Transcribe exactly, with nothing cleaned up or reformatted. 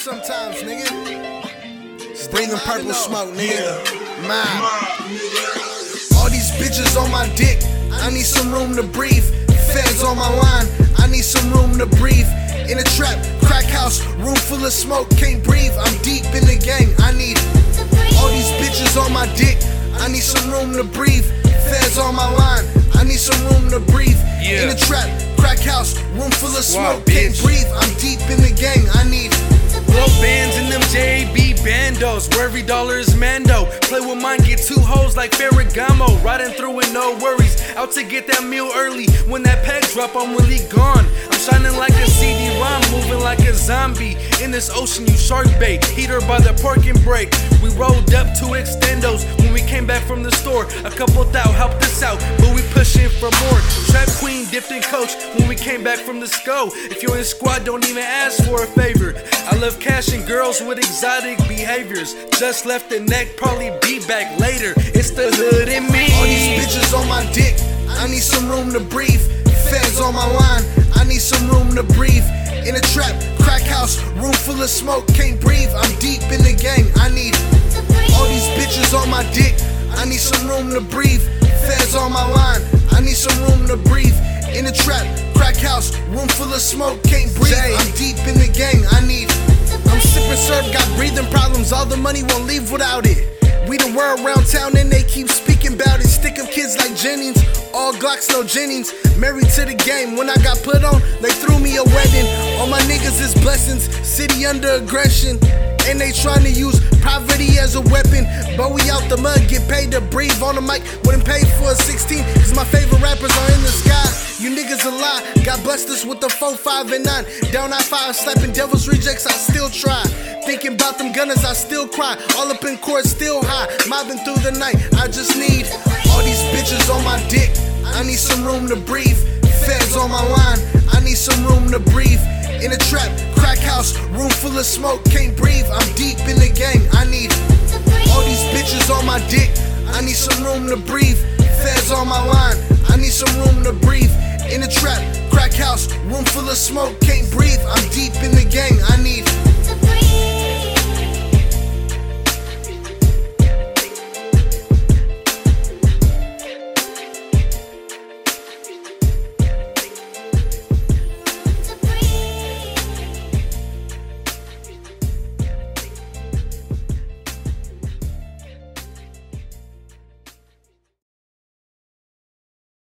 sometimes, nigga. Bring the purple smoke, nigga. Mine. All these bitches on my dick. I need some room to breathe. Feds on my line. I need some room to breathe. In a trap, crack house, room full of smoke, can't breathe. I'm deep in the game. I need all these bitches on my dick. I need some room to breathe. Feds on my line. I need some room to breathe. Yeah. In a trap, crack house, room full of smoke, wow, can't breathe. I'm deep in the gang. I need blow bands in them J B bandos. Where every dollar is Mando. Play with mine, get two hoes like Ferragamo. Riding through with no worries. Out to get that meal early. When that peg drop, I'm really gone. I'm shining like a C D ROM, moving like a zombie. In this ocean, you shark bait. Heater by the parking brake. We rolled up two extendos when we came back from the store. A couple thou helped us out, but we pushing for more. Trap queen dipped in coach when we came back from the sco. If you're in squad, don't even ask for a favor. I love cash and girls with exotic behaviors. Just left the neck, probably be back later. It's the hood in me. All these bitches on my dick. I need some room to breathe. Feds on my line. I need some room to breathe. In a trap, crack house, room full of smoke, can't breathe. I'm deep in the game. I need all these bitches on my dick. I need some room to breathe. Feds on my line. I need some room to breathe. In a trap, crack house, room full of smoke, can't breathe. I'm deep in the game. I need. I'm sipping syrup, got breathing problems. All the money won't leave without it. We done were around town and they keep speaking about it. Stick up kids like Jennings. All Glocks, no Jennings. Married to the game. When I got put on, they threw me a wedding. All my niggas is blessings. City under aggression. And they trying to use poverty as a weapon. But we out the mud, get paid to breathe. On the mic, wouldn't pay for a sixteen. Cause my favorite rappers are in the sky. You niggas a lie. God blessed us with the four, five, and nine. Down I five, slapping devil's rejects, I still try. Thinking about them gunners, I still cry. All up in court, still high. Mobbing through the night, I just need all these bitches on my dick. I need some room to breathe. Feds on my line. I need some room to breathe. In a trap, crack house, room full of smoke, can't breathe. I'm deep in the game. I need all these bitches on my dick. I need some room to breathe. Feds on my line. I need some room to breathe. In a trap, crack house, room full of smoke, can't breathe. I'm deep in the game. I need